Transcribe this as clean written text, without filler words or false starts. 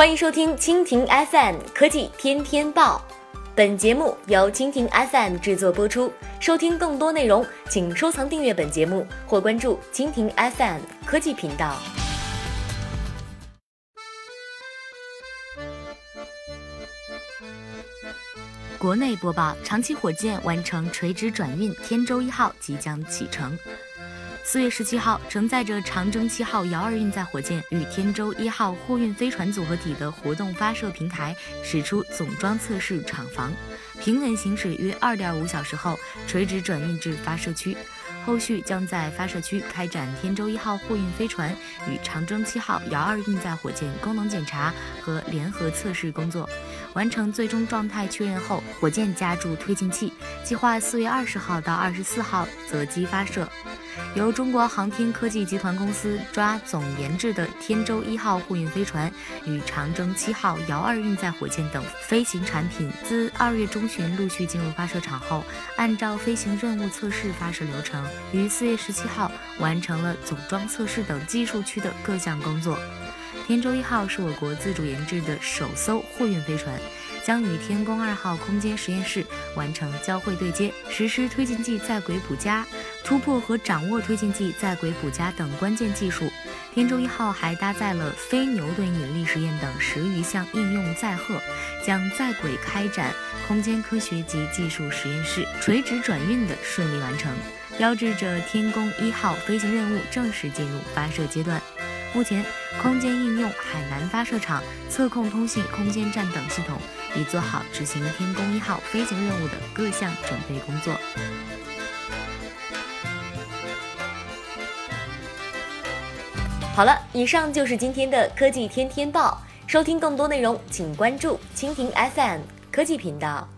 欢迎收听蜻蜓 FM 科技天天报，本节目由蜻蜓 FM 制作播出。收听更多内容，请收藏订阅本节目或关注蜻蜓 FM 科技频道。国内播报：长崎火箭完成垂直转运，天舟一号即将启程。4月17号，承载着长征7号遥2运载火箭与天舟1号货运飞船组合体的活动发射平台驶出总装测试厂房，平稳行驶约2.5小时后，垂直转运至发射区。后续将在发射区开展天舟1号货运飞船与长征7号遥2运载火箭功能检查和联合测试工作，完成最终状态确认后，火箭加注推进器，计划4月20号到24号择机发射。由中国航天科技集团公司抓总研制的天舟1号货运飞船与长征7号遥2运载火箭等飞行产品，自2月中旬陆续进入发射场后，按照飞行任务测试发射流程，于4月17号完成了组装测试等技术区的各项工作。天舟1号是我国自主研制的首艘货运飞船，将与天宫2号空间实验室完成交会对接，实施推进剂在轨补加、突破和掌握推进剂在轨补加等关键技术。天舟1号还搭载了非牛顿引力实验等10余项应用载荷，将在轨开展空间科学及技术实验室垂直转运的顺利完成，标志着天宫1号飞行任务正式进入发射阶段。目前，空间应用、海南发射场、测控通信空间站等系统已做好执行天宫1号飞行任务的各项准备工作。好了，以上就是今天的科技天天报。收听更多内容，请关注蜻蜓 FM 科技频道。